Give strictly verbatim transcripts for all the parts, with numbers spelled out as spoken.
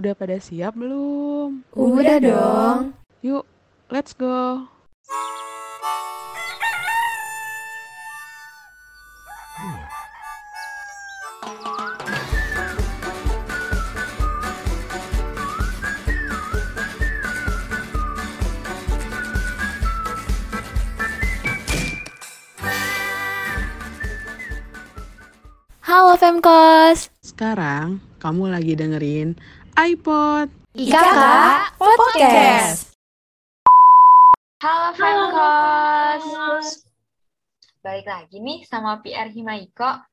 Udah pada siap belum? Udah dong. Yuk, let's go. Halo Femkos. Sekarang kamu lagi dengerin iPod Ika Podcast. Halo Femkos. Balik lagi nih sama P R Himaiko.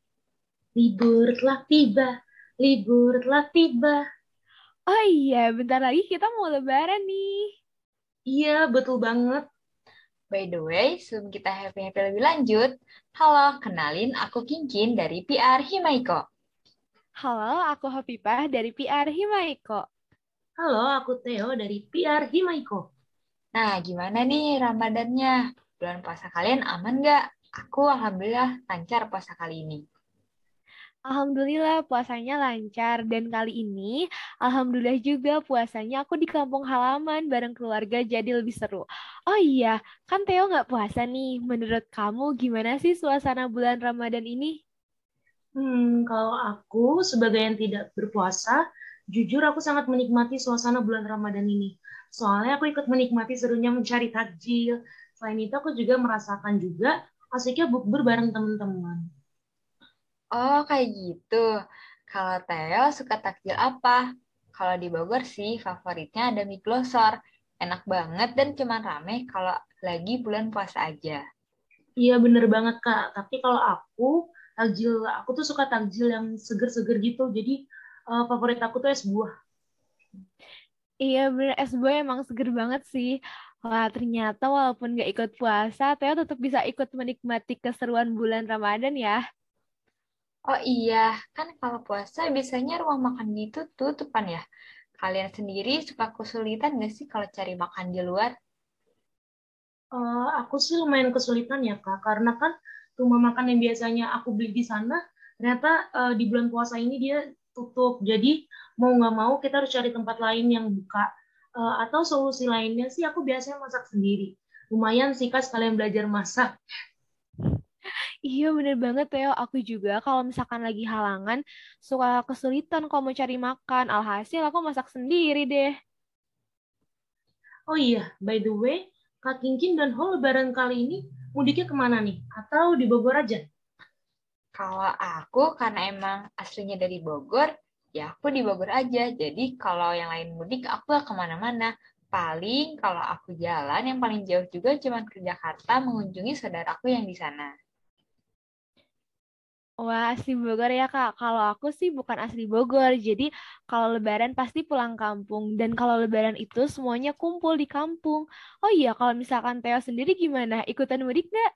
Libur telah tiba, libur telah tiba. Oh iya, bentar lagi kita mau lebaran nih. Iya, betul banget. By the way, sebelum kita happy-happy lebih lanjut, halo, kenalin aku Kinkin dari P R Himaiko. Halo, aku Hopipah dari P R Himaiko. Halo, aku Theo dari P R Himaiko. Nah, gimana nih Ramadannya? Bulan puasa kalian aman nggak? Aku alhamdulillah lancar puasa kali ini. Alhamdulillah puasanya lancar. Dan kali ini, alhamdulillah juga puasanya aku di kampung halaman bareng keluarga jadi lebih seru. Oh iya, kan Theo nggak puasa nih. Menurut kamu gimana sih suasana bulan Ramadan ini? Hmm, kalau aku sebagai yang tidak berpuasa, jujur aku sangat menikmati suasana bulan Ramadan ini. Soalnya aku ikut menikmati serunya mencari takjil. Selain itu aku juga merasakan juga asiknya bukber bareng teman-teman. Oh, kayak gitu. Kalau Theo suka takjil apa? Kalau di Bogor sih favoritnya ada mie glosor. Enak banget dan cuma rame kalau lagi bulan puasa aja. Iya, bener banget, Kak. Tapi kalau aku takjil, aku tuh suka takjil yang seger-seger gitu. Jadi uh, favorit aku tuh es buah. Iya bener, es buah emang seger banget sih. Wah, ternyata walaupun gak ikut puasa, Theo tetap bisa ikut menikmati keseruan bulan Ramadan ya. Oh iya, kan kalau puasa biasanya rumah makan gitu tutupan ya. Kalian sendiri suka kesulitan gak sih kalau cari makan di luar? Uh, aku sih lumayan kesulitan ya, Kak. Karena kan rumah makan yang biasanya aku beli di sana, ternyata uh, di bulan puasa ini dia tutup. Jadi mau nggak mau kita harus cari tempat lain yang buka. Uh, atau solusi lainnya sih aku biasanya masak sendiri. Lumayan sih, Kak, sekalian belajar masak. Iya bener banget Theo, aku juga kalau misalkan lagi halangan, suka kesulitan kalau mau cari makan. Alhasil aku masak sendiri deh. Oh iya, by the way, Kak Kinkin dan Ho lebaran kali ini mudiknya kemana nih? Atau di Bogor aja? Kalau aku, karena emang aslinya dari Bogor, ya aku di Bogor aja. Jadi kalau yang lain mudik, aku gak kemana-mana. Paling kalau aku jalan, yang paling jauh juga cuma ke Jakarta mengunjungi saudaraku yang di sana. Wah, asli Bogor ya, Kak. Kalau aku sih bukan asli Bogor. Jadi kalau lebaran pasti pulang kampung. Dan kalau lebaran itu semuanya kumpul di kampung. Oh iya, kalau misalkan Theo sendiri gimana? Ikutan mudik nggak?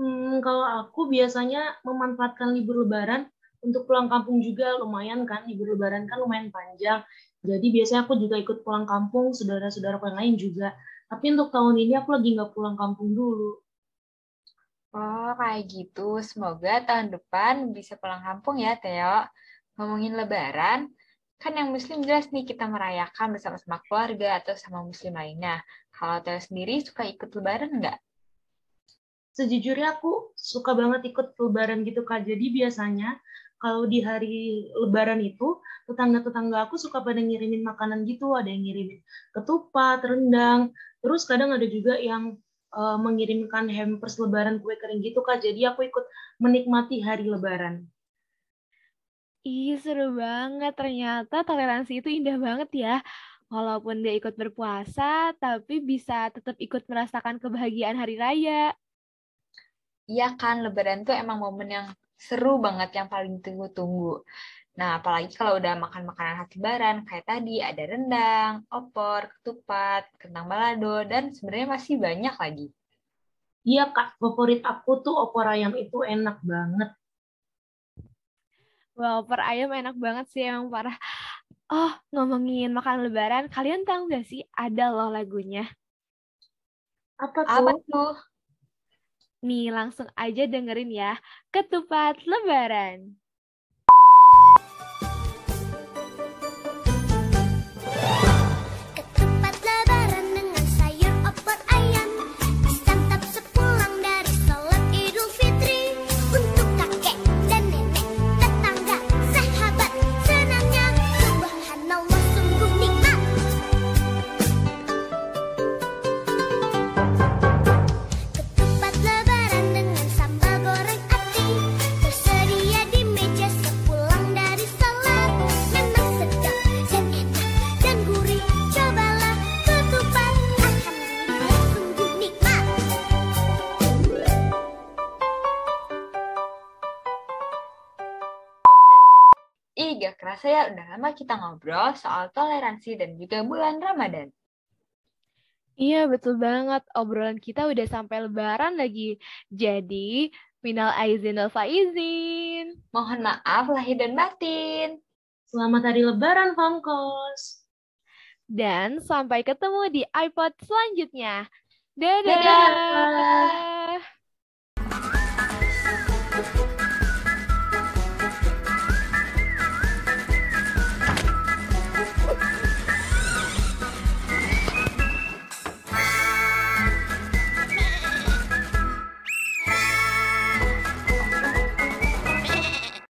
Hmm, kalau aku biasanya memanfaatkan libur lebaran untuk pulang kampung juga. Lumayan kan, libur lebaran kan lumayan panjang. Jadi biasanya aku juga ikut pulang kampung, saudara-saudaraku yang lain juga. Tapi untuk tahun ini aku lagi nggak pulang kampung dulu. Oh, kayak gitu. Semoga tahun depan bisa pulang kampung ya, Theo. Ngomongin lebaran, kan yang muslim jelas nih kita merayakan bersama-sama keluarga atau sama muslim lainnya. Kalau Theo sendiri suka ikut lebaran nggak? Sejujurnya aku suka banget ikut lebaran gitu, Kak. Jadi biasanya kalau di hari lebaran itu, tetangga-tetangga aku suka pada ngirimin makanan gitu. Ada yang ngirimin ketupat, rendang. Terus kadang ada juga yang mengirimkan hampers lebaran, kue kering gitu, Kak. Jadi aku ikut menikmati hari lebaran. Ih, seru banget. Ternyata toleransi itu indah banget ya. Walaupun gak ikut berpuasa, tapi bisa tetap ikut merasakan kebahagiaan hari raya. Iya kan, lebaran tuh emang momen yang seru banget, yang paling tunggu-tunggu. Nah, apalagi kalau udah makan makanan khas lebaran, kayak tadi ada rendang, opor, ketupat, kentang balado, dan sebenarnya masih banyak lagi. Iya, Kak. Favorit aku tuh opor ayam, itu enak banget. Wah, wow, opor ayam enak banget sih, emang parah. Oh, ngomongin makan lebaran, kalian tahu nggak sih ada loh lagunya? Apa tuh? Apa tuh? Nih, langsung aja dengerin ya. Ketupat Lebaran. juga udah lama kita ngobrol soal toleransi dan juga bulan Ramadan. Iya, betul banget. Obrolan kita udah sampai Lebaran lagi. Jadi, minal aizin wal faizin. Mohon maaf lahir dan batin. Selamat hari Lebaran, Femkos. Dan sampai ketemu di iPod selanjutnya. Dadah! Dadah.